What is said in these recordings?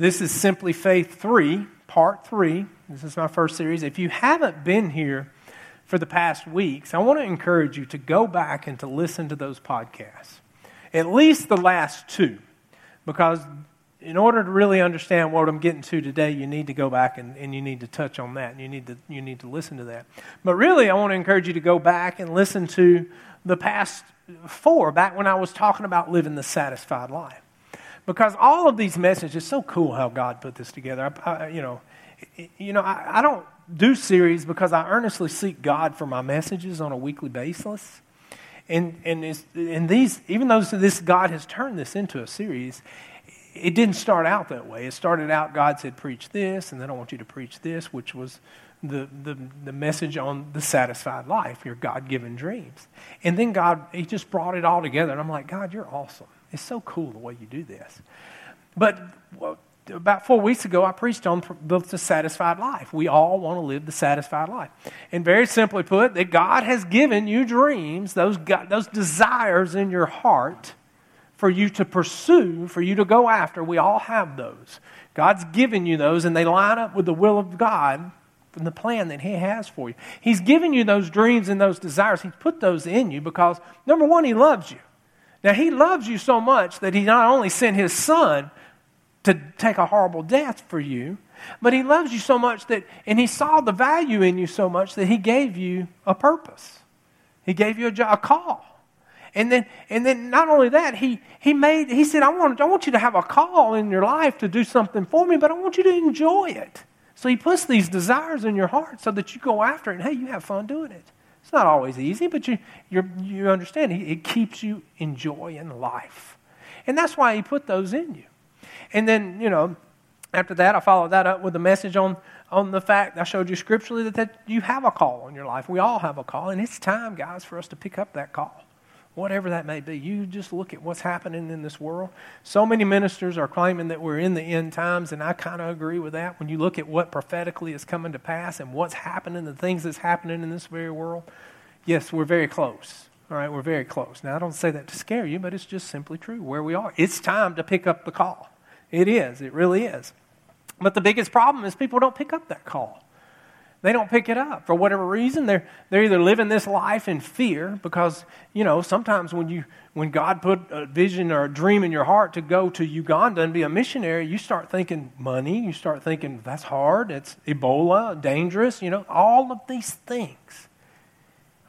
This is Simply Faith 3, Part 3. This is my first series. If you haven't been here for the past weeks, I want to encourage you to go back and to listen to those podcasts, at least the last two, because in order to really understand what I'm getting to today, you need to go back and you need to touch on that, and you need to listen to that. But really, I want to encourage you to go back and listen to the past four, back when I was talking about living the satisfied life. Because all of these messages, it's so cool how God put this together. I don't do series because I earnestly seek God for my messages on a weekly basis, and these, even though this God has turned this into a series, it didn't start out that way. It started out God said, "Preach this," and then I want you to preach this, which was the message on the satisfied life, your God-given dreams, and then God, He just brought it all together, and I'm like, God, you're awesome. It's so cool the way you do this. But about 4 weeks ago, I preached on the satisfied life. We all want to live the satisfied life. And very simply put, that God has given you dreams, those desires in your heart for you to pursue, for you to go after. We all have those. God's given you those, and they line up with the will of God and the plan that He has for you. He's given you those dreams and those desires. He's put those in you because, number one, He loves you. Now, He loves you so much that He not only sent His Son to take a horrible death for you, but He loves you so much that, and He saw the value in you so much that He gave you a purpose. He gave you a job, a call. And then not only that, He said, I want you to have a call in your life to do something for me, but I want you to enjoy it. So He puts these desires in your heart so that you go after it and, hey, you have fun doing it. It's not always easy, but you understand. It keeps you enjoying life. And that's why He put those in you. And then, after that, I followed that up with a message on the fact I showed you scripturally that you have a call on your life. We all have a call, and it's time, guys, for us to pick up that call, whatever that may be. You just look at what's happening in this world. So many ministers are claiming that we're in the end times, and I kind of agree with that. When you look at what prophetically is coming to pass and what's happening, the things that's happening in this very world, yes, we're very close. All right, we're very close. Now, I don't say that to scare you, but it's just simply true where we are. It's time to pick up the call. It is. It really is. But the biggest problem is people don't pick up that call. They don't pick it up. For whatever reason, they're either living this life in fear because, sometimes when God put a vision or a dream in your heart to go to Uganda and be a missionary, you start thinking money, you start thinking that's hard, it's Ebola, dangerous, all of these things.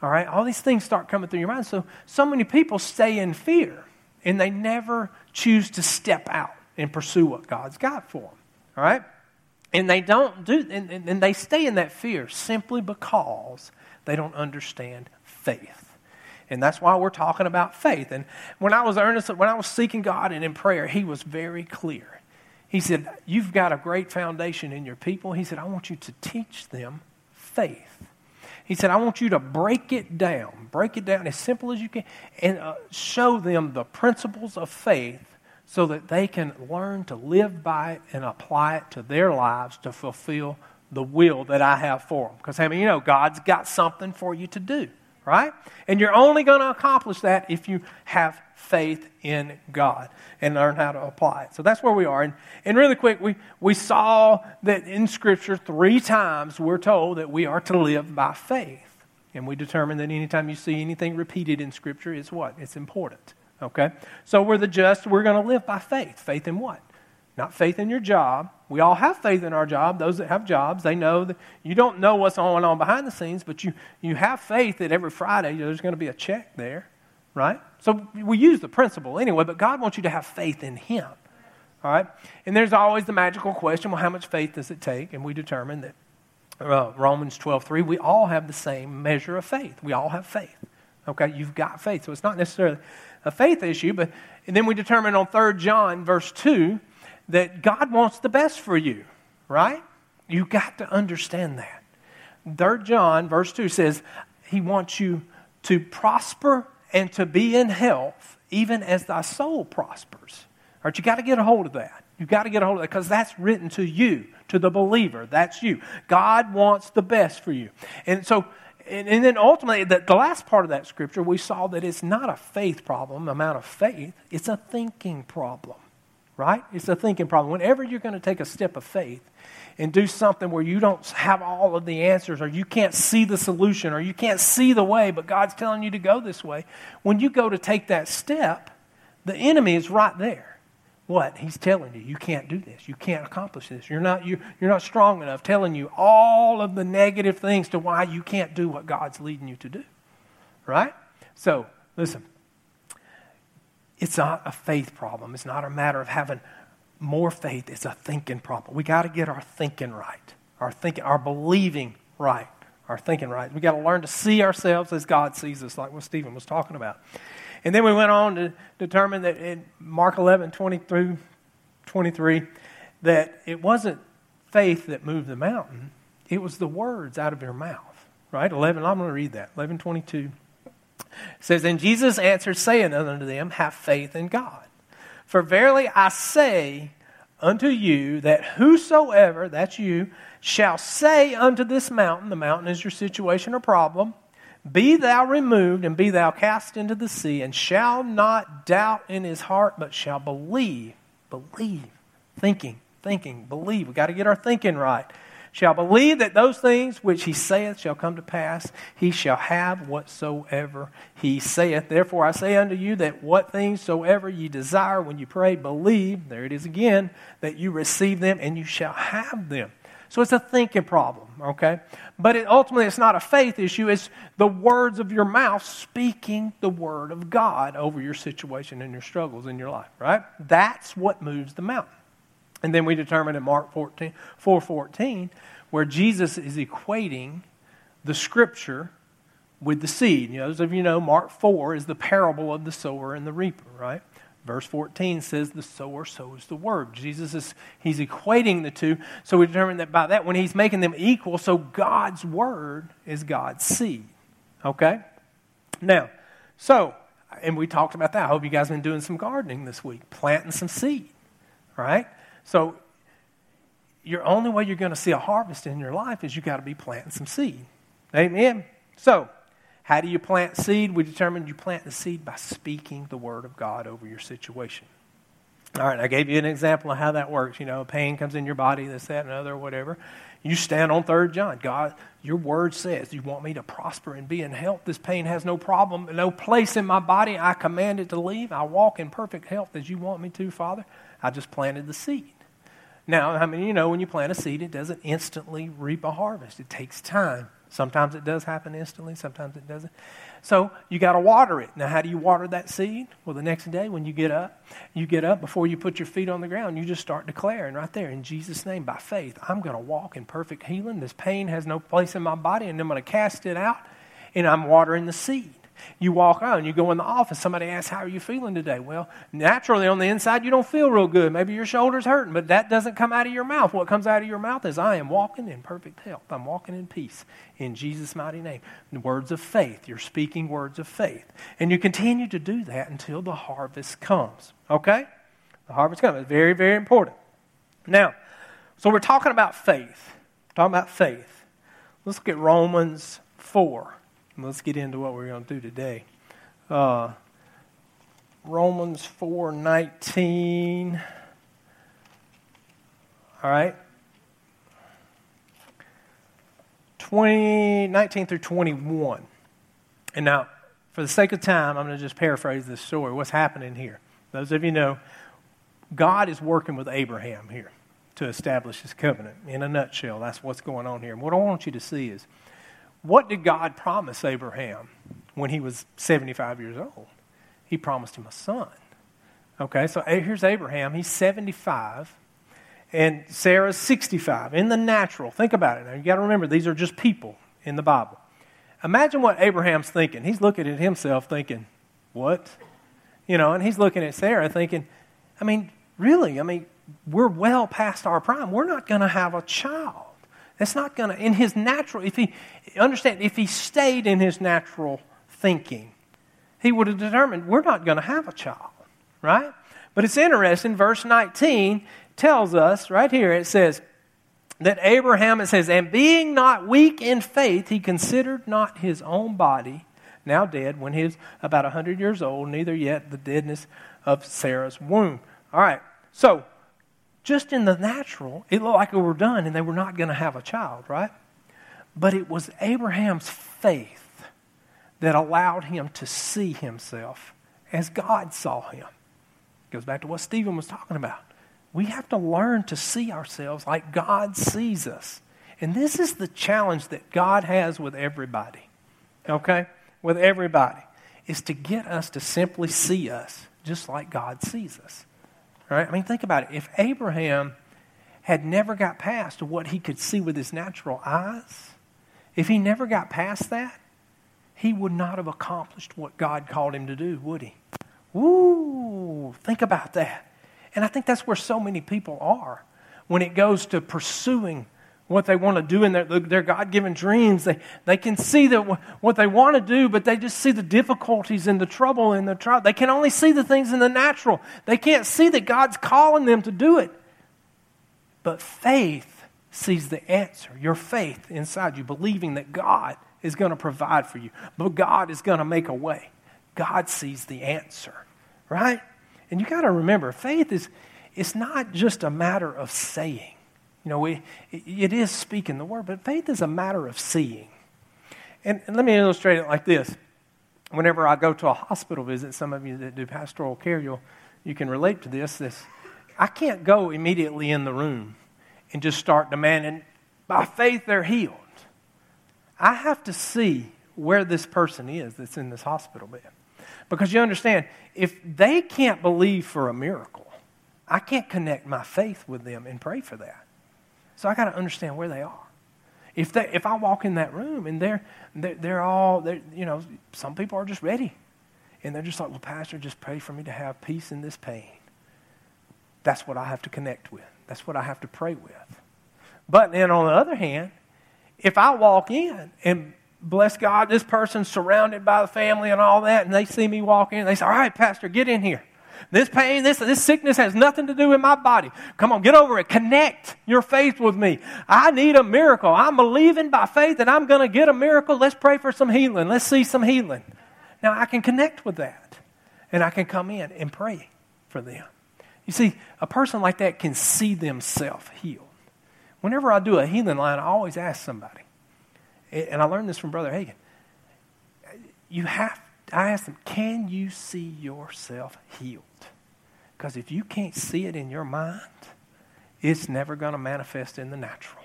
All right? All these things start coming through your mind. So many people stay in fear, and they never choose to step out and pursue what God's got for them. All right? And they don't do, and they stay in that fear simply because they don't understand faith. And that's why we're talking about faith. And when I was seeking God and in prayer, He was very clear. He said, "You've got a great foundation in your people." He said, "I want you to teach them faith." He said, "I want you to break it down as simple as you can, and show them the principles of faith, so that they can learn to live by it and apply it to their lives to fulfill the will that I have for them." Because, God's got something for you to do, right? And you're only going to accomplish that if you have faith in God and learn how to apply it. So that's where we are. And really quick, we saw that in Scripture 3 times we're told that we are to live by faith. And we determined that anytime you see anything repeated in Scripture, it's what? It's important. Okay, so we're the just, we're going to live by faith. Faith in what? Not faith in your job. We all have faith in our job. Those that have jobs, they know that you don't know what's going on behind the scenes, but you have faith that every Friday there's going to be a check there, right? So we use the principle anyway, but God wants you to have faith in Him, all right? And there's always the magical question, well, how much faith does it take? And we determine that Romans 12:3, we all have the same measure of faith. We all have faith. Okay, you've got faith. So it's not necessarily a faith issue, and then we determine on 3 John verse 2 that God wants the best for you, right? You got to understand that. 3 John verse 2 says He wants you to prosper and to be in health, even as thy soul prospers. All right, you got to get a hold of that. You got to get a hold of that because that's written to you, to the believer. That's you. God wants the best for you, and so. And then ultimately, the last part of that scripture, we saw that it's not a faith problem, amount of faith. It's a thinking problem, right? It's a thinking problem. Whenever you're going to take a step of faith and do something where you don't have all of the answers, or you can't see the solution, or you can't see the way, but God's telling you to go this way, when you go to take that step, the enemy is right there. What? He's telling you, you can't do this. You can't accomplish this. You're not strong enough, telling you all of the negative things to why you can't do what God's leading you to do, right? So, listen, it's not a faith problem. It's not a matter of having more faith. It's a thinking problem. We got to get our thinking right, our believing right, our thinking right. We got to learn to see ourselves as God sees us, like what Stephen was talking about. And then we went on to determine that in Mark 11, 20 through 23, that it wasn't faith that moved the mountain. It was the words out of their mouth, right? 11, I'm going to read that. 11:22 says, "And Jesus answered, saying unto them, have faith in God. For verily I say unto you, that whosoever," that's you, "shall say unto this mountain," the mountain is your situation or problem, "be thou removed, and be thou cast into the sea, and shall not doubt in his heart, but shall believe, thinking, believe." We've got to get our thinking right. "Shall believe that those things which he saith shall come to pass, he shall have whatsoever he saith. Therefore I say unto you, that what things soever ye desire when you pray, believe," there it is again, "that you receive them, and you shall have them." So it's a thinking problem, okay? But ultimately, it's not a faith issue. It's the words of your mouth speaking the word of God over your situation and your struggles in your life, right? That's what moves the mountain. And then we determined in Mark 4:14, where Jesus is equating the Scripture with the seed. You know, those of you know, Mark 4 is the parable of the sower and the reaper, right? Verse 14 says, "The sower sows the word." He's equating the two. So we determine that by that, when he's making them equal, so God's word is God's seed. Okay? Now, and we talked about that. I hope you guys have been doing some gardening this week, planting some seed, right? So your only way you're going to see a harvest in your life is you got to be planting some seed. Amen? So, how do you plant seed? We determined you plant the seed by speaking the word of God over your situation. All right, I gave you an example of how that works. You know, pain comes in your body, this, that, and other, whatever. You stand on 3 John. God, your word says, "You want me to prosper and be in health. This pain has no problem, no place in my body. I command it to leave. I walk in perfect health as you want me to, Father." I just planted the seed. Now, I mean, you know, when you plant a seed, it doesn't instantly reap a harvest. It takes time. Sometimes it does happen instantly, sometimes it doesn't. So you got to water it. Now, how do you water that seed? Well, the next day when you get up before you put your feet on the ground, you just start declaring right there, "In Jesus' name, by faith, I'm going to walk in perfect healing. This pain has no place in my body, and I'm going to cast it out," and I'm watering the seed. You walk on, you go in the office, somebody asks, "How are you feeling today?" Well, naturally on the inside, you don't feel real good. Maybe your shoulder's hurting, but that doesn't come out of your mouth. What comes out of your mouth is, "I am walking in perfect health. I'm walking in peace in Jesus' mighty name." The words of faith, you're speaking words of faith. And you continue to do that until the harvest comes, okay? The harvest comes. It's very, very important. Now, so we're talking about faith. Let's look at Romans 4. Let's get into what we're going to do today. Romans 4:19. All right. 19 through 21. And now, for the sake of time, I'm going to just paraphrase this story. What's happening here? Those of you know, God is working with Abraham here to establish his covenant. In a nutshell, that's what's going on here. And what I want you to see is, what did God promise Abraham when he was 75 years old? He promised him a son. Okay, so here's Abraham. He's 75, and Sarah's 65. In the natural, think about it now. You got to remember, these are just people in the Bible. Imagine what Abraham's thinking. He's looking at himself thinking, "What?" You know, and he's looking at Sarah thinking, "I mean, really? I mean, we're well past our prime. We're not going to have a child." That's not going to, in his natural, if he stayed in his natural thinking, he would have determined, we're not going to have a child, right? But it's interesting, verse 19 tells us, right here, it says, that Abraham, it says, "And being not weak in faith, he considered not his own body, now dead, when he was about 100 years old, neither yet the deadness of Sarah's womb." All right, So, just in the natural, it looked like they were done and they were not going to have a child, right? But it was Abraham's faith that allowed him to see himself as God saw him. It goes back to what Stephen was talking about. We have to learn to see ourselves like God sees us. And this is the challenge that God has with everybody, okay? With everybody, is to get us to simply see us just like God sees us, right? I mean, think about it. If Abraham had never got past what he could see with his natural eyes, if he never got past that, he would not have accomplished what God called him to do, would he? Ooh, think about that. And I think that's where so many people are when it goes to pursuing what they want to do in their God-given dreams. They can see what they want to do, but they just see the difficulties and the trouble and the trial. They can only see the things in the natural. They can't see that God's calling them to do it. But faith sees the answer. Your faith inside you, believing that God is going to provide for you, but God is going to make a way. God sees the answer, right? And you got to remember, faith is not just a matter of saying. You know, it is speaking the word, but faith is a matter of seeing. And let me illustrate it like this. Whenever I go to a hospital visit, some of you that do pastoral care, you can relate to this. I can't go immediately in the room and just start demanding, by faith they're healed. I have to see where this person is that's in this hospital bed. Because you understand, if they can't believe for a miracle, I can't connect my faith with them and pray for that. So I got to understand where they are. If I walk in that room and they're you know, some people are just ready. And they're just like, well, Pastor, just pray for me to have peace in this pain. That's what I have to connect with. That's what I have to pray with. But then on the other hand, if I walk in and bless God, this person's surrounded by the family and all that, and they see me walk in, and they say, all right, Pastor, get in here. This pain, this sickness has nothing to do with my body. Come on, get over it. Connect your faith with me. I need a miracle. I'm believing by faith that I'm going to get a miracle. Let's pray for some healing. Let's see some healing. Now, I can connect with that, and I can come in and pray for them. You see, a person like that can see themselves healed. Whenever I do a healing line, I always ask somebody, and I learned this from Brother Hagin, I asked them, can you see yourself healed? Because if you can't see it in your mind, it's never going to manifest in the natural.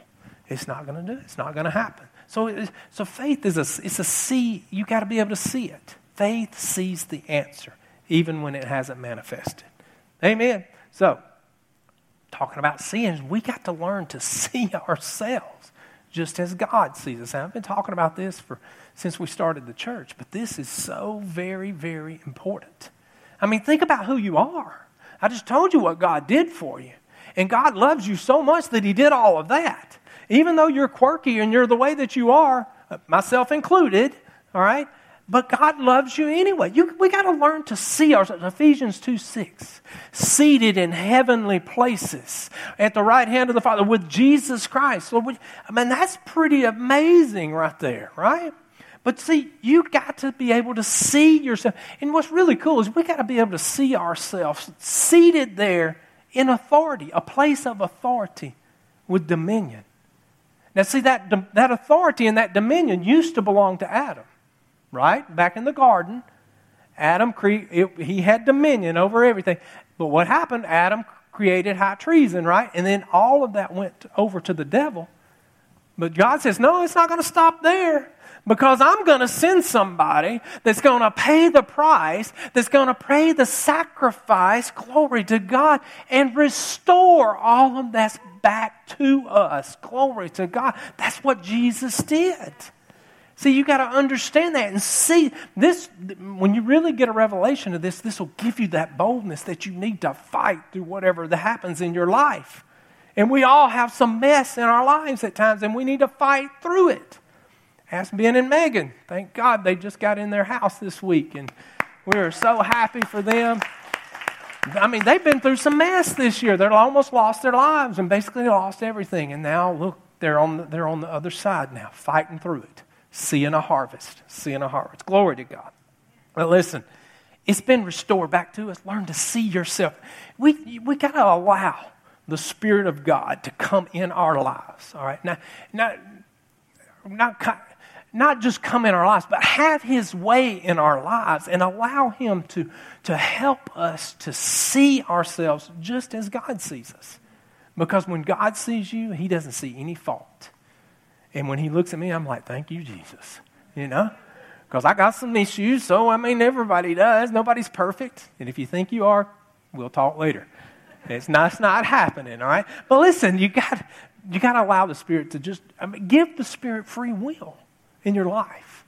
It's not going to do it. It's not going to happen. So faith is it's a see. You got to be able to see it. Faith sees the answer, even when it hasn't manifested. Amen. So, talking about seeing, we got to learn to see ourselves just as God sees us. And I've been talking about this since we started the church, but this is so very, very important. I mean, think about who you are. I just told you what God did for you. And God loves you so much that he did all of that. Even though you're quirky and you're the way that you are, myself included, all right? But God loves you anyway. We got to learn to see ourselves. Ephesians 2:6, seated in heavenly places at the right hand of the Father with Jesus Christ. Lord, I mean, that's pretty amazing right there, right? But see, you got to be able to see yourself. And what's really cool is we got to be able to see ourselves seated there in authority, a place of authority with dominion. Now see, that authority and that dominion used to belong to Adam. Right? Back in the garden, Adam, he had dominion over everything. But what happened? Adam created high treason, right? And then all of that went over to the devil. But God says, no, it's not going to stop there. Because I'm going to send somebody that's going to pay the price, that's going to pay the sacrifice, glory to God, and restore all of that back to us. Glory to God. That's what Jesus did. See, you got to understand that and see this. When you really get a revelation of this, this will give you that boldness that you need to fight through whatever that happens in your life. And we all have some mess in our lives at times, and we need to fight through it. Ask Ben and Megan. Thank God they just got in their house this week, and we are so happy for them. I mean, they've been through some mess this year. They almost lost their lives and basically lost everything. And now, look, they're on the other side now, fighting through it. Seeing a harvest. Glory to God. But listen, It's been restored back to us. Learn to see yourself. We got to allow the Spirit of God to come in our lives. All right, not just come in our lives, but have His way in our lives and allow Him to help us to see ourselves just as God sees us. Because when God sees you, He doesn't see any fault. And when He looks at me, I'm like, thank you, Jesus. You know? Because I got some issues, so I mean, everybody does. Nobody's perfect. And if you think you are, we'll talk later. It's not happening, all right? But listen, you got to allow the Spirit to just, give the Spirit free will in your life.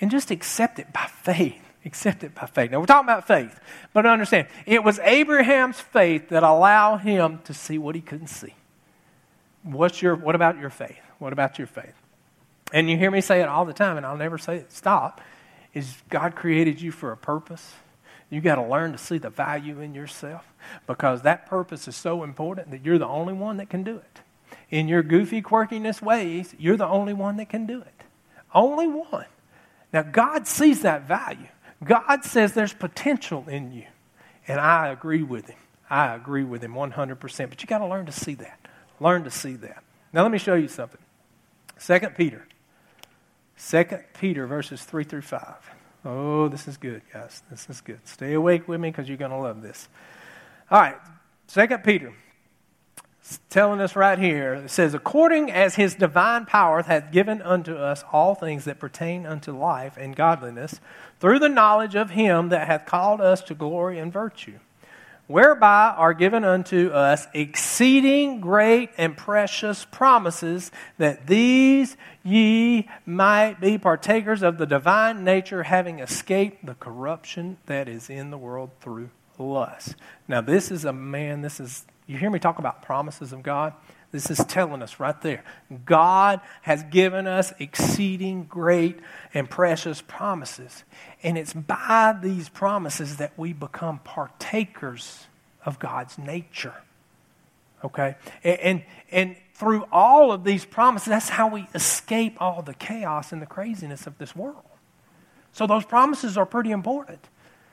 And just accept it by faith. Accept it by faith. Now, we're talking about faith. But understand, it was Abraham's faith that allowed him to see what he couldn't see. What about your faith? What about your faith? And you hear me say it all the time, and I'll never say it. Stop. Is God created you for a purpose. You got to learn to see the value in yourself, because that purpose is so important that you're the only one that can do it. In your goofy, quirkiness ways, you're the only one that can do it. Only one. Now, God sees that value. God says there's potential in you. And I agree with Him. I agree with Him 100%. But you got to learn to see that. Learn to see that. Now, let me show you something. 2 Peter verses 3 through 5. Oh, this is good, guys. This is good. Stay awake with me because you're going to love this. All right, 2 Peter is telling us right here. It says, according as His divine power hath given unto us all things that pertain unto life and godliness, through the knowledge of Him that hath called us to glory and virtue, whereby are given unto us exceeding great and precious promises, that these ye might be partakers of the divine nature, having escaped the corruption that is in the world through lust. Now you hear me talk about promises of God? This is telling us right there. God has given us exceeding great and precious promises. And it's by these promises that we become partakers of God's nature. Okay? And through all of these promises, that's how we escape all the chaos and the craziness of this world. So those promises are pretty important.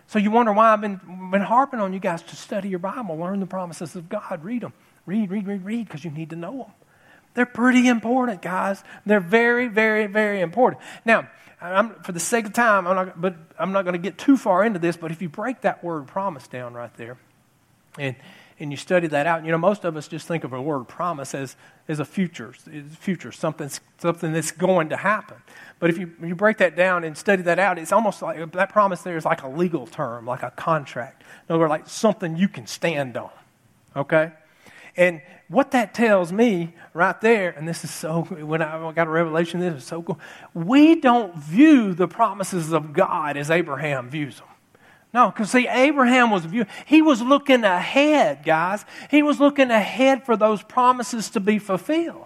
So you wonder why I've been harping on you guys to study your Bible, learn the promises of God, read them. Read, because you need to know them. They're pretty important, guys. They're very, very, very important. Now, for the sake of time, I'm not going to get too far into this, but if you break that word promise down right there and you study that out, you know, most of us just think of a word promise as a future, something that's going to happen. But if you break that down and study that out, it's almost like that promise there is like a legal term, like a contract. In other words, like something you can stand on, okay? And what that tells me right there, and this is so, when I got a revelation, this is so cool. We don't view the promises of God as Abraham views them. No, because see, Abraham he was looking ahead, guys. He was looking ahead for those promises to be fulfilled.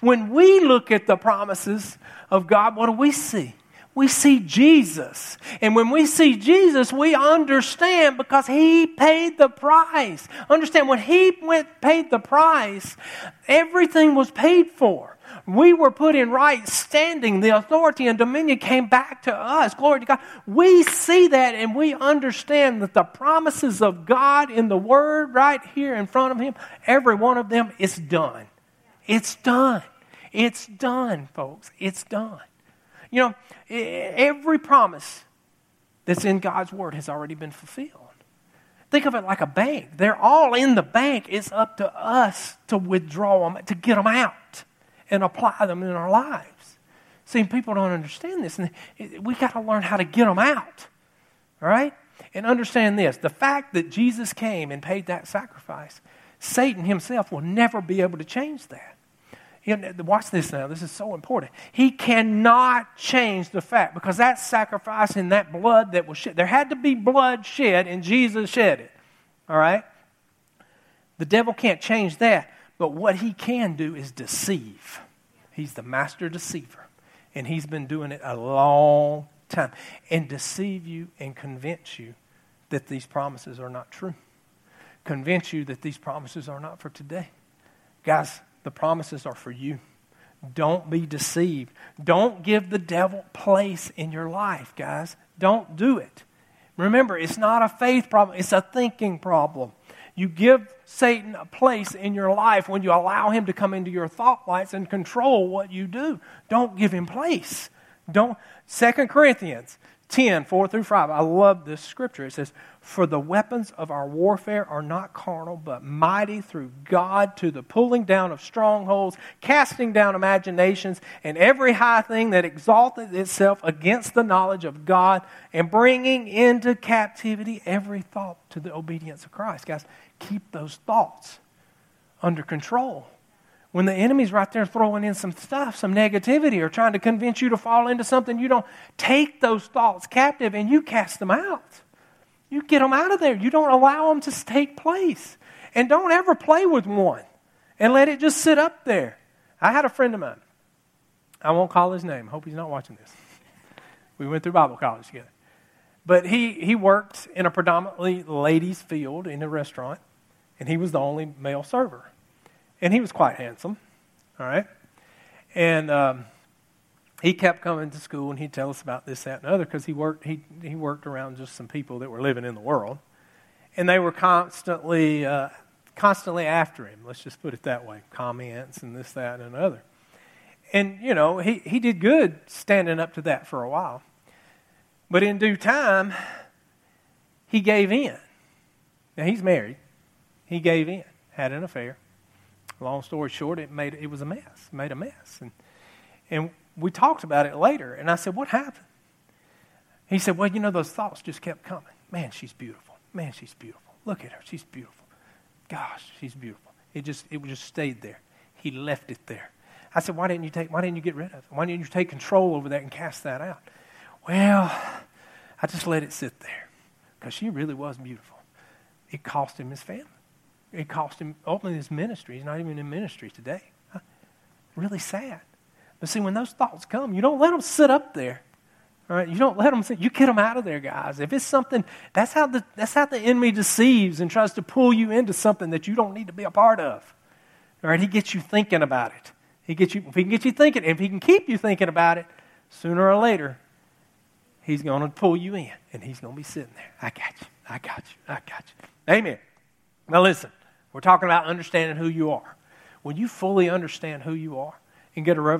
When we look at the promises of God, what do we see? We see Jesus. And when we see Jesus, we understand because He paid the price. Understand, when He paid the price, everything was paid for. We were put in right standing. The authority and dominion came back to us. Glory to God. We see that and we understand that the promises of God in the Word right here in front of Him, every one of them is done. It's done. It's done, folks. It's done. You know, every promise that's in God's Word has already been fulfilled. Think of it like a bank. They're all in the bank. It's up to us to withdraw them, to get them out and apply them in our lives. See, people don't understand this. And we got to learn how to get them out, all right? And understand this. The fact that Jesus came and paid that sacrifice, Satan himself will never be able to change that. Watch this now. This is so important. He cannot change the fact, because that sacrifice and that blood that was shed, there had to be blood shed, and Jesus shed it. All right? The devil can't change that, but what he can do is deceive. He's the master deceiver, and he's been doing it a long time, and deceive you and convince you that these promises are not true, convince you that these promises are not for today. Guys, the promises are for you. Don't be deceived. Don't give the devil place in your life, guys. Don't do it. Remember, it's not a faith problem. It's a thinking problem. You give Satan a place in your life when you allow him to come into your thought lights and control what you do. Don't give him place. 2 Corinthians 10, 4 through 5. I love this scripture. It says, "For the weapons of our warfare are not carnal, but mighty through God to the pulling down of strongholds, casting down imaginations, and every high thing that exalteth itself against the knowledge of God, and bringing into captivity every thought to the obedience of Christ." Guys, keep those thoughts under control. When the enemy's right there throwing in some stuff, some negativity, or trying to convince you to fall into something, you don't take those thoughts captive and you cast them out. You get them out of there. You don't allow them to take place. And don't ever play with one and let it just sit up there. I had a friend of mine. I won't call his name. I hope he's not watching this. We went through Bible college together. But he worked in a predominantly ladies' field in a restaurant, and he was the only male server. And he was quite handsome, all right? And he kept coming to school, and he'd tell us about this, that, and the other, because he worked around just some people that were living in the world, and they were constantly after him. Let's just put it that way: comments and this, that, and another. And you know, he did good standing up to that for a while, but in due time, he gave in. Now he's married. He gave in, had an affair. Long story short, it was a mess, and we talked about it later. And I said, "What happened?" He said, "Well, you know, those thoughts just kept coming. Man, she's beautiful. Man, she's beautiful. Look at her. She's beautiful. Gosh, she's beautiful." It just stayed there. He left it there. I said, Why didn't you get rid of it? Why didn't you take control over that and cast that out?" Well, I just let it sit there because she really was beautiful. It cost him his family. It cost him, ultimately, his ministry. He's not even in ministry today. Really sad. But see, when those thoughts come, you don't let them sit up there. All right? You don't let them sit. You get them out of there, guys. If it's something, that's how the enemy deceives and tries to pull you into something that you don't need to be a part of. All right? He gets you thinking about it. If he can get you thinking, if he can keep you thinking about it, sooner or later, he's going to pull you in, and he's going to be sitting there. I got you. Amen. Now listen. We're talking about understanding who you are. When you fully understand who you are and get a real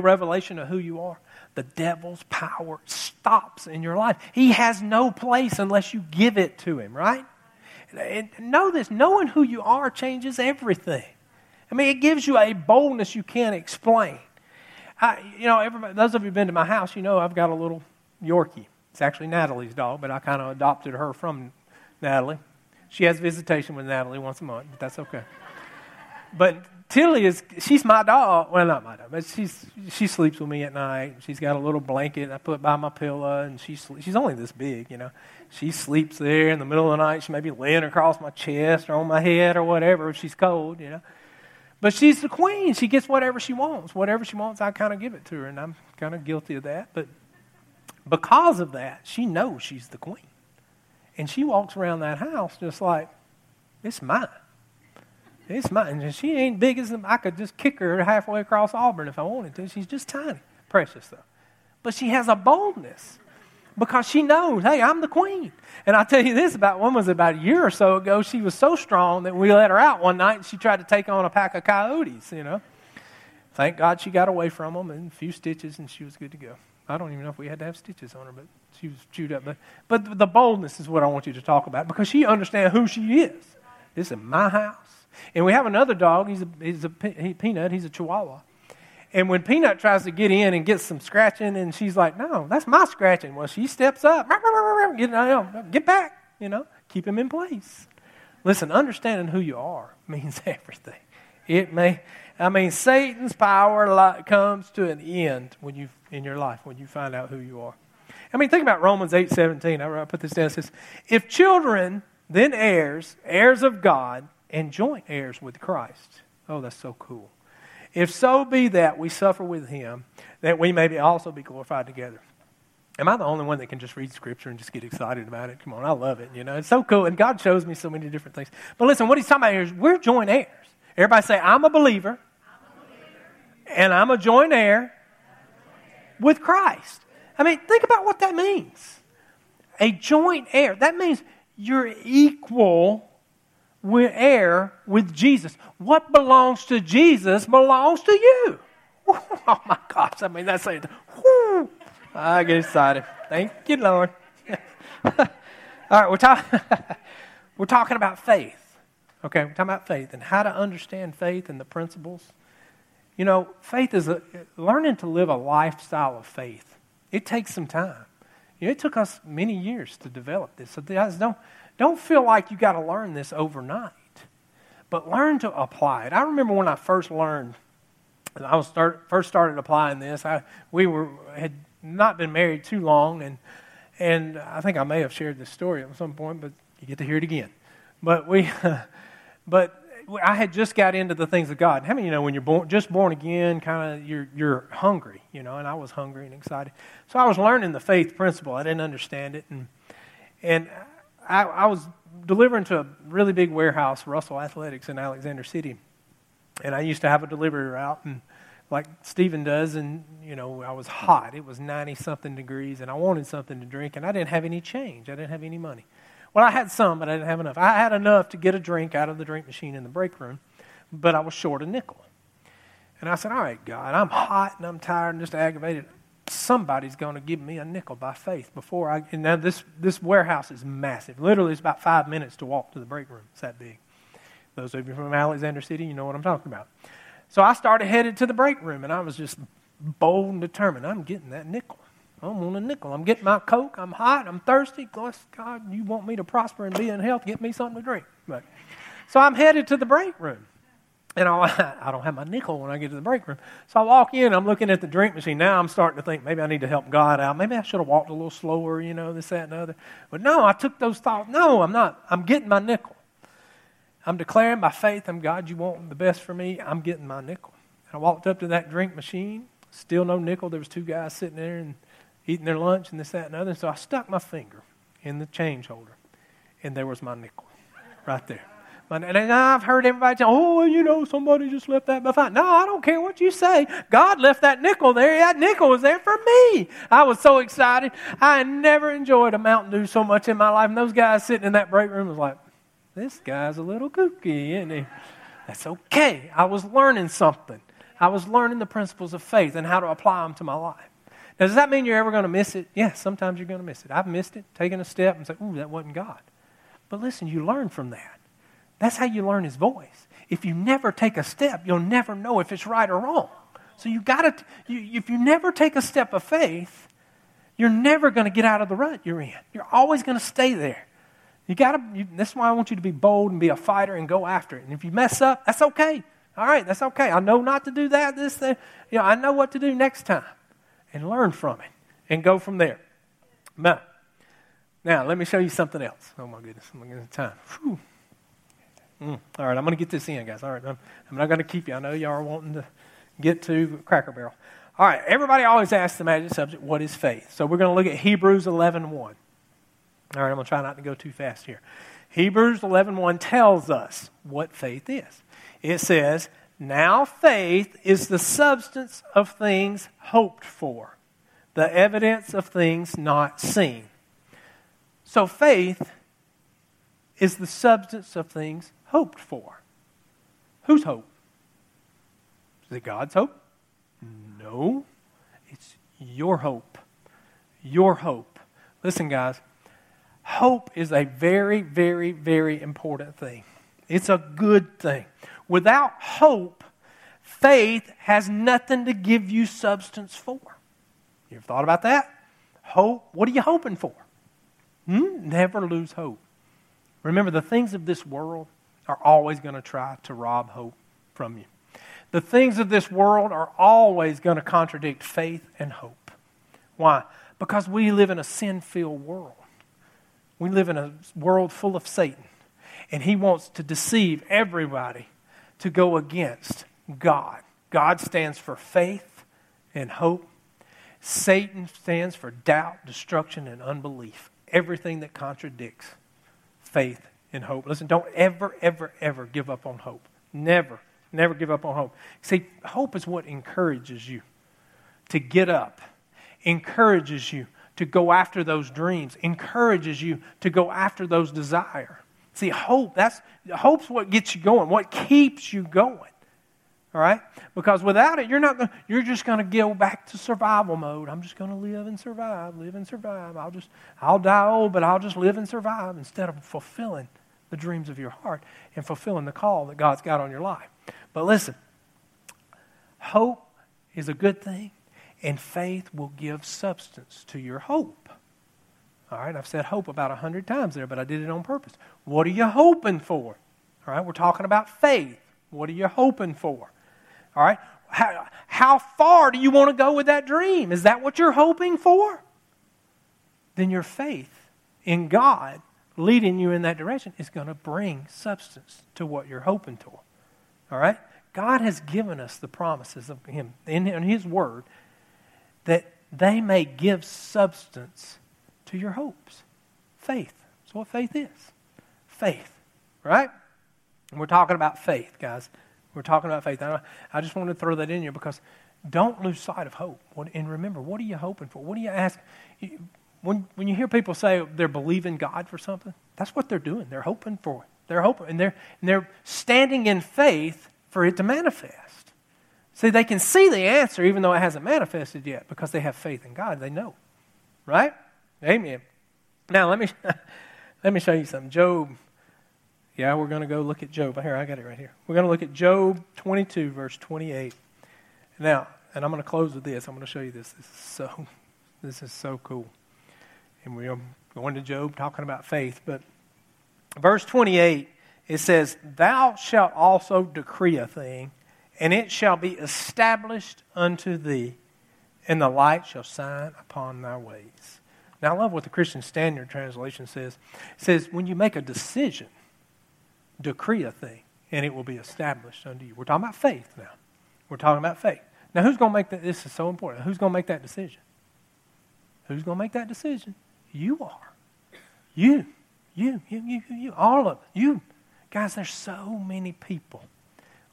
revelation of who you are, the devil's power stops in your life. He has no place unless you give it to him, right? And know this, knowing who you are changes everything. I mean, it gives you a boldness you can't explain. Everybody, those of you who've been to my house, you know I've got a little Yorkie. It's actually Natalie's dog, but I kind of adopted her from Natalie. She has visitation with Natalie once a month, but that's okay. But Tilly she's my dog. Well, not my dog, but she sleeps with me at night. She's got a little blanket I put by my pillow, and she's only this big, you know. She sleeps there in the middle of the night. She may be laying across my chest or on my head or whatever if she's cold, you know. But she's the queen. She gets whatever she wants. Whatever she wants, I kind of give it to her, and I'm kind of guilty of that. But because of that, she knows she's the queen. And she walks around that house just like, it's mine. It's mine. And she ain't big as I could just kick her halfway across Auburn if I wanted to. She's just tiny. Precious, though. But she has a boldness because she knows, hey, I'm the queen. And I'll tell you this, about a year or so ago, she was so strong that we let her out one night and she tried to take on a pack of coyotes, you know. Thank God she got away from them and a few stitches and she was good to go. I don't even know if we had to have stitches on her, but she was chewed up. But the boldness is what I want you to talk about because she understands who she is. This is my house. And we have another dog. He's a Peanut. He's a Chihuahua. And when Peanut tries to get in and gets some scratching, and she's like, no, that's my scratching. Well, she steps up. Get back, you know. Keep him in place. Listen, understanding who you are means everything. Satan's power comes to an end when you find out who you are. I mean, think about Romans 8:17. I put this down. It says, if children, then heirs, heirs of God, and joint heirs with Christ. Oh, that's so cool. If so be that we suffer with him, that we may also be glorified together. Am I the only one that can just read Scripture and just get excited about it? Come on, I love it. You know, it's so cool. And God shows me so many different things. But listen, what he's talking about here is we're joint heirs. Everybody say, I'm a believer. And I'm a joint heir with Christ. I mean, think about what that means. a joint heir. That means you're equal heir with Jesus. What belongs to Jesus belongs to you. Oh my gosh, I mean, that's like, whoo, I get excited. Thank you, Lord. All right, we're talking about faith. Okay, we're talking about faith and how to understand faith and the principles. You know, faith is learning to live a lifestyle of faith. It takes some time. You know, it took us many years to develop this. So guys, don't feel like you got to learn this overnight, but learn to apply it. I remember when I first learned, I was first started applying this. We had not been married too long, and I think I may have shared this story at some point, but you get to hear it again. But I had just got into the things of God. How many of you know when you're just born again, kind of you're hungry, you know? And I was hungry and excited, so I was learning the faith principle. I didn't understand it, and I was delivering to a really big warehouse, Russell Athletics in Alexander City, and I used to have a delivery route, and like Stephen does, and you know I was hot. It was 90-something degrees, and I wanted something to drink, and I didn't have any change. I didn't have any money. Well, I had some, but I didn't have enough. I had enough to get a drink out of the drink machine in the break room, but I was short a nickel. And I said, all right, God, I'm hot and I'm tired and just aggravated. Somebody's going to give me a nickel by faith before I... And now this warehouse is massive. Literally, it's about 5 minutes to walk to the break room. It's that big. Those of you from Alexander City, you know what I'm talking about. So I started headed to the break room, and I was just bold and determined. I'm getting that nickel. I don't want a nickel. I'm getting my Coke. I'm hot. I'm thirsty. God, you want me to prosper and be in health. Get me something to drink. But, so I'm headed to the break room. And I don't have my nickel when I get to the break room. So I walk in. I'm looking at the drink machine. Now I'm starting to think, maybe I need to help God out. Maybe I should have walked a little slower, you know, this, that, and the other. But no, I took those thoughts. No, I'm not. I'm getting my nickel. I'm declaring by faith, I'm God, you want the best for me. I'm getting my nickel. And I walked up to that drink machine. Still no nickel. There was two guys sitting there and eating their lunch and this, that, and other. So I stuck my finger in the change holder, and there was my nickel right there. And I've heard everybody tell, oh, you know, somebody just left that by faith. No, I don't care what you say. God left that nickel there. That nickel was there for me. I was so excited. I never enjoyed a Mountain Dew so much in my life. And those guys sitting in that break room was like, this guy's a little kooky, isn't he? That's okay. I was learning something. I was learning the principles of faith and how to apply them to my life. Now, does that mean you're ever going to miss it? Yes, sometimes you're going to miss it. I've missed it, taken a step and said, ooh, that wasn't God. But listen, you learn from that. That's how you learn His voice. If you never take a step, you'll never know if it's right or wrong. So you got to, if you never take a step of faith, you're never going to get out of the rut you're in. You're always going to stay there. That's why I want you to be bold and be a fighter and go after it. And if you mess up, that's okay. All right, that's okay. I know not to do that, this, that. You know, I know what to do next time. And learn from it and go from there. Now, let me show you something else. Oh, my goodness. I'm going to get time. All right, I'm going to get this in, guys. All right, I'm not going to keep you. I know y'all are wanting to get to Cracker Barrel. All right, everybody always asks the magic subject, what is faith? So we're going to look at Hebrews 11:1. All right, I'm going to try not to go too fast here. Hebrews 11:1 tells us what faith is. It says, now faith is the substance of things hoped for, the evidence of things not seen. So faith is the substance of things hoped for. Whose hope? Is it God's hope? No. It's your hope. Your hope. Listen, guys, hope is a very, very, very important thing. It's a good thing. Without hope, faith has nothing to give you substance for. You ever thought about that? Hope, what are you hoping for? Never lose hope. Remember, the things of this world are always going to try to rob hope from you. The things of this world are always going to contradict faith and hope. Why? Because we live in a sin-filled world. We live in a world full of Satan, and he wants to deceive everybody to go against God. God stands for faith and hope. Satan stands for doubt, destruction, and unbelief. Everything that contradicts faith and hope. Listen, don't ever, ever, ever give up on hope. Never, never give up on hope. See, hope is what encourages you to get up, encourages you to go after those dreams, encourages you to go after those desires. See, hope's what gets you going, what keeps you going. All right? Because without it, you're just going to go back to survival mode. I'm just going to live and survive. I'll die old, but I'll just live and survive instead of fulfilling the dreams of your heart and fulfilling the call that God's got on your life. But listen, hope is a good thing, and faith will give substance to your hope. All right, I've said hope about 100 times there, but I did it on purpose. What are you hoping for? All right, we're talking about faith. What are you hoping for? All right, how far do you want to go with that dream? Is that what you're hoping for? Then your faith in God leading you in that direction is going to bring substance to what you're hoping for. All right, God has given us the promises of Him in His Word that they may give substance to your hopes. Faith. That's what faith is. Faith, right? And we're talking about faith, guys. We're talking about faith. I just wanted to throw that in here because don't lose sight of hope. And remember, what are you hoping for? What do you ask? When you hear people say they're believing God for something, that's what they're doing. They're hoping for it. They're hoping, and they're standing in faith for it to manifest. See, they can see the answer even though it hasn't manifested yet because they have faith in God. They know, right? Amen. Now, let me show you something. Job. Yeah, we're going to go look at Job. Here, I got it right here. We're going to look at Job 22, verse 28. Now, and I'm going to close with this. I'm going to show you this. This is so cool. And we're going to Job talking about faith. But verse 28, it says, "Thou shalt also decree a thing, and it shall be established unto thee, and the light shall shine upon thy ways." Now, I love what the Christian Standard Translation says. It says, when you make a decision, decree a thing, and it will be established unto you. We're talking about faith now. We're talking about faith. Now, who's going to make that? This is so important. Who's going to make that decision? Who's going to make that decision? You are. You. All of you. Guys, there's so many people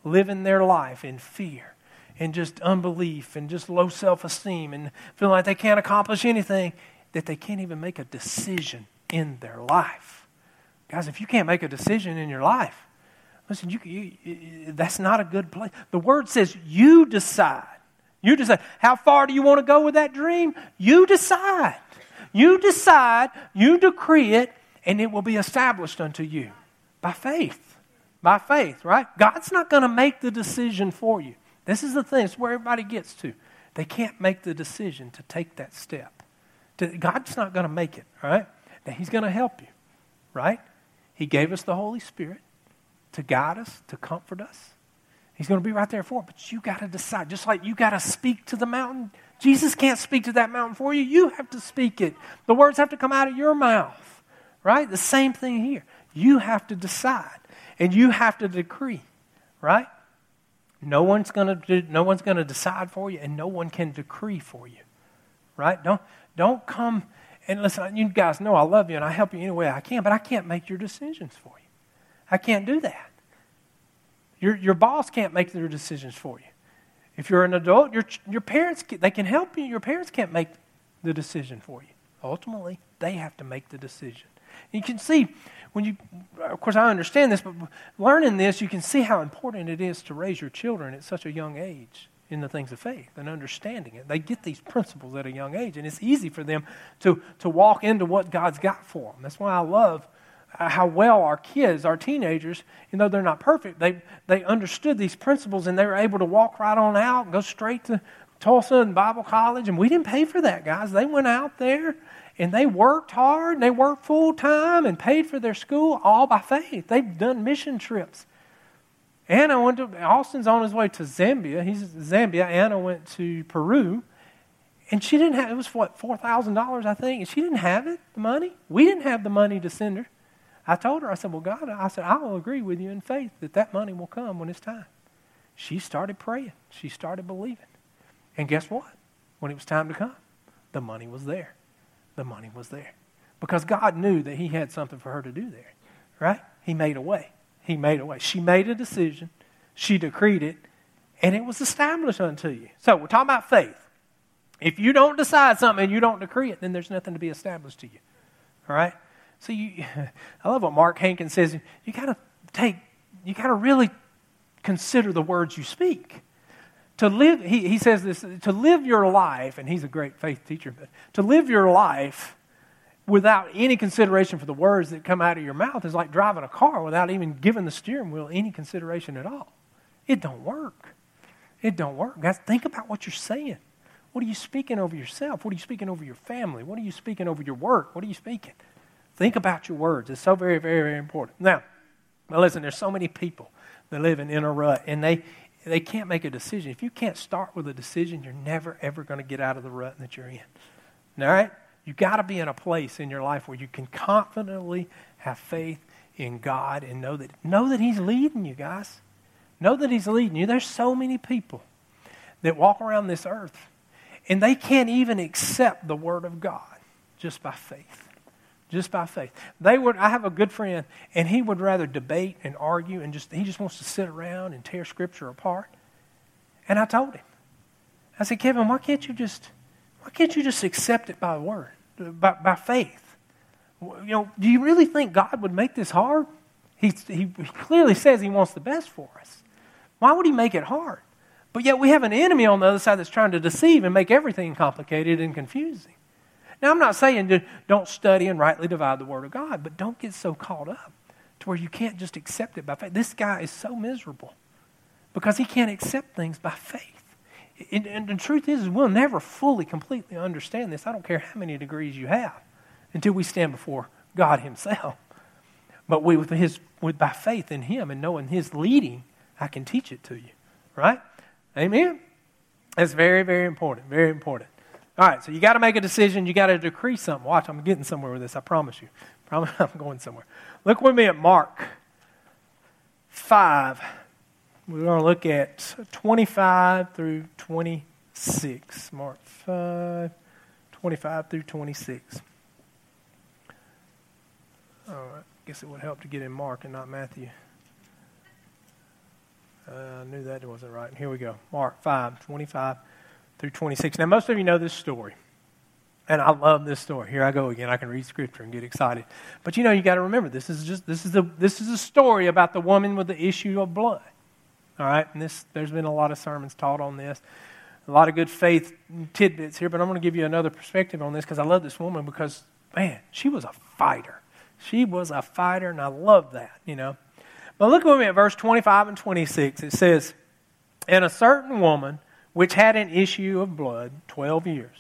living their life in fear and just unbelief and just low self-esteem and feeling like they can't accomplish anything, that they can't even make a decision in their life. Guys, if you can't make a decision in your life, listen, that's not a good place. The Word says you decide. You decide. How far do you want to go with that dream? You decide. You decide, you decree it, and it will be established unto you by faith. By faith, right? God's not going to make the decision for you. This is the thing. It's where everybody gets to. They can't make the decision to take that step. God's not going to make it, all right? Now, He's going to help you, right? He gave us the Holy Spirit to guide us, to comfort us. He's going to be right there for it, but you got to decide. Just like you got to speak to the mountain, Jesus can't speak to that mountain for you. You have to speak it. The words have to come out of your mouth, right? The same thing here. You have to decide, and you have to decree, right? No one's going to decide for you, and no one can decree for you, right? Don't come and listen, you guys know I love you and I help you any way I can, but I can't make your decisions for you. I can't do that. Your boss can't make their decisions for you. If you're an adult, your parents, they can help you. Your parents can't make the decision for you. Ultimately, they have to make the decision. You can see, of course I understand this, but learning this, you can see how important it is to raise your children at such a young age in the things of faith and understanding it. They get these principles at a young age, and it's easy for them to walk into what God's got for them. That's why I love how well our kids, our teenagers, even though they're not perfect, they understood these principles, and they were able to walk right on out and go straight to Tulsa and Bible college, and we didn't pay for that, guys. They went out there, and they worked hard, and they worked full-time and paid for their school all by faith. They've done mission trips. Anna went to, Austin's on his way to Zambia. He's in Zambia. Anna went to Peru, and she didn't have, it was what, $4,000, I think, and she didn't have it, the money. We didn't have the money to send her. I told her, I said, well, God, I will agree with you in faith that money will come when it's time. She started praying. She started believing. And guess what? When it was time to come, the money was there. The money was there. Because God knew that He had something for her to do there, right? He made a way. He made a way. She made a decision. She decreed it, and it was established unto you. So we're talking about faith. If you don't decide something and you don't decree it, then there's nothing to be established to you. All right? So I love what Mark Hankins says. You gotta really consider the words you speak. To live, he says this, to live your life, and he's a great faith teacher, but to live your life without any consideration for the words that come out of your mouth is like driving a car without even giving the steering wheel any consideration at all. It don't work. It don't work. Guys, think about what you're saying. What are you speaking over yourself? What are you speaking over your family? What are you speaking over your work? What are you speaking? Think about your words. It's so very, very, very important. Now listen, there's so many people that live in a rut, and they can't make a decision. If you can't start with a decision, you're never, ever going to get out of the rut that you're in. All right? You've got to be in a place in your life where you can confidently have faith in God and know that He's leading you, guys. Know that He's leading you. There's so many people that walk around this earth, and they can't even accept the Word of God just by faith. Just by faith. I have a good friend, and he would rather debate and argue, and he just wants to sit around and tear Scripture apart. And I told him, I said, Kevin, why can't you just accept it by word, by faith? You know, do you really think God would make this hard? He clearly says He wants the best for us. Why would He make it hard? But yet we have an enemy on the other side that's trying to deceive and make everything complicated and confusing. Now, I'm not saying don't study and rightly divide the Word of God, but don't get so caught up to where you can't just accept it by faith. This guy is so miserable because he can't accept things by faith. And the truth is, we'll never fully, completely understand this. I don't care how many degrees you have until we stand before God Himself. But by faith in Him and knowing His leading, I can teach it to you, right? Amen? That's very, very important, very important. All right, so you got to make a decision. You got to decree something. Watch, I'm getting somewhere with this, I promise you. I'm going somewhere. Look with me at Mark 5. We're going to look at 25 through 26. Mark 5, 25 through 26. All right, I guess it would help to get in Mark and not Matthew. I knew that wasn't right. Here we go. Mark 5, 25 through 26. Now, most of you know this story, and I love this story. Here I go again. I can read Scripture and get excited, but you got to remember this is a story about the woman with the issue of blood. All right, and there's been a lot of sermons taught on this, a lot of good faith tidbits here. But I'm going to give you another perspective on this because I love this woman because man, she was a fighter. She was a fighter, and I love that. But look with me at verse 25 and 26. It says, "And a certain woman," which had an issue of blood 12 years,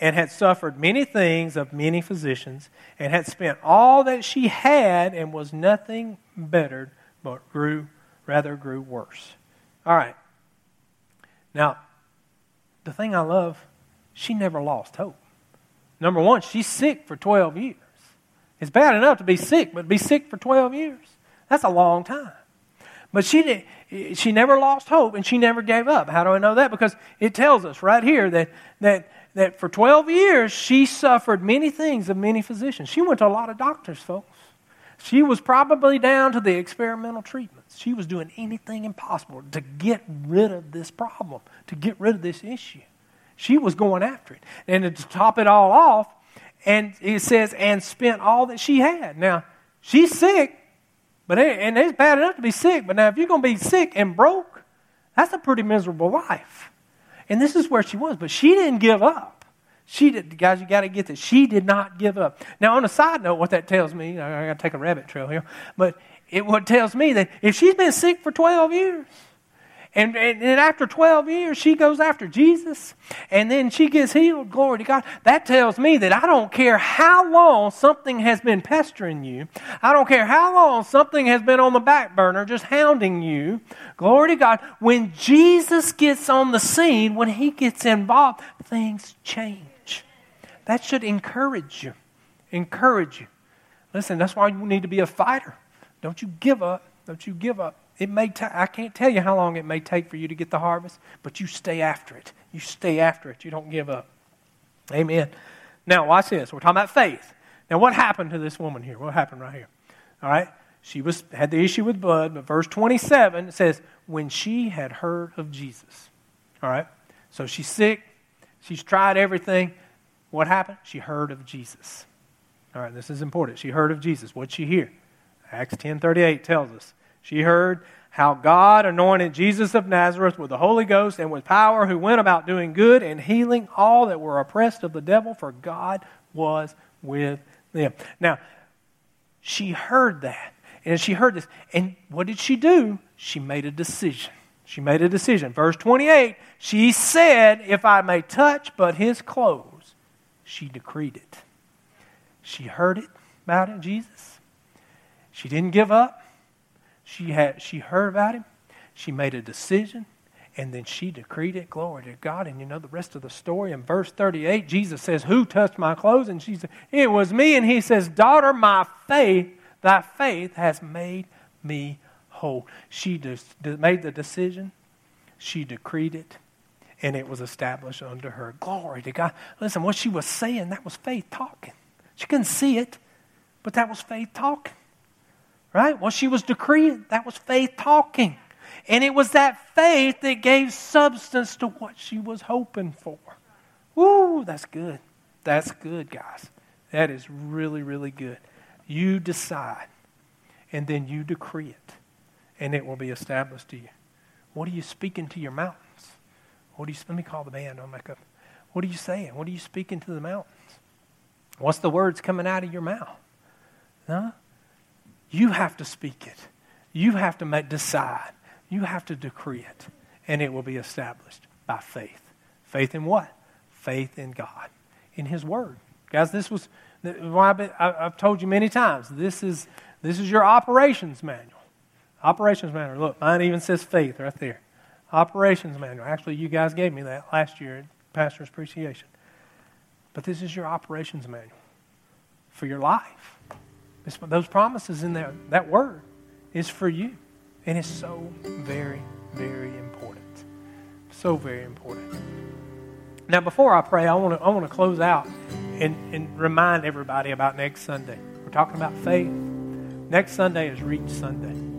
and had suffered many things of many physicians, and had spent all that she had, and was nothing bettered, but grew worse. All right. Now, the thing I love, she never lost hope. Number one, she's sick for 12 years. It's bad enough to be sick, but to be sick for 12 years, that's a long time. But she never lost hope, and she never gave up. How do I know that? Because it tells us right here that for 12 years she suffered many things of many physicians. She went to a lot of doctors, folks. She was probably down to the experimental treatments. She was doing anything impossible to get rid of this problem, to get rid of this issue. She was going after it. And to top it all off, and it says, and spent all that she had. Now, she's sick. And it's bad enough to be sick, but now if you're going to be sick and broke, that's a pretty miserable life. And this is where she was, but she didn't give up. Guys, you got to get this. She did not give up. Now, on a side note, what that tells me, I got to take a rabbit trail here, but what tells me that if she's been sick for 12 years, and after 12 years, she goes after Jesus, and then she gets healed, glory to God. That tells me that I don't care how long something has been pestering you. I don't care how long something has been on the back burner just hounding you. Glory to God. When Jesus gets on the scene, when He gets involved, things change. That should encourage you. Encourage you. Listen, that's why you need to be a fighter. Don't you give up. Don't you give up. I can't tell you how long it may take for you to get the harvest, but you stay after it. You stay after it. You don't give up. Amen. Now, watch this. We're talking about faith. Now, what happened to this woman here? What happened right here? All right? She had the issue with blood, but verse 27 says, when she had heard of Jesus. All right? So she's sick. She's tried everything. What happened? She heard of Jesus. All right, this is important. She heard of Jesus. What'd she hear? Acts 10:38 tells us. She heard how God anointed Jesus of Nazareth with the Holy Ghost and with power, who went about doing good and healing all that were oppressed of the devil, for God was with them. Now, she heard that, and she heard this. And what did she do? She made a decision. She made a decision. Verse 28, she said, "If I may touch but his clothes," she decreed it. She heard it about Jesus. She didn't give up. She heard about him, she made a decision, and then she decreed it. Glory to God. And you know the rest of the story. In verse 38, Jesus says, "Who touched my clothes?" And she said, "It was me." And he says, "Daughter, thy faith has made me whole." She made the decision, she decreed it, and it was established unto her. Glory to God. Listen, what she was saying, that was faith talking. She couldn't see it, but that was faith talking. Right? Well, she was decreeing. That was faith talking. And it was that faith that gave substance to what she was hoping for. Woo, that's good. That's good, guys. That is really, really good. You decide, and then you decree it, and it will be established to you. What are you speaking to your mountains? Let me call the band on my cup. What are you saying? What are you speaking to the mountains? What's the words coming out of your mouth? Huh? You have to speak it. You have to decide. You have to decree it. And it will be established by faith. Faith in what? Faith in God. In His Word. Guys, this was, I've told you many times, this is your operations manual. Operations manual. Look, mine even says faith right there. Operations manual. Actually, you guys gave me that last year at Pastor's Appreciation. But this is your operations manual for your life. Those promises in there, that word, is for you. And it's so very, very important. So very important. Now, before I pray, I want to close out and remind everybody about next Sunday. We're talking about faith. Next Sunday is Reach Sunday.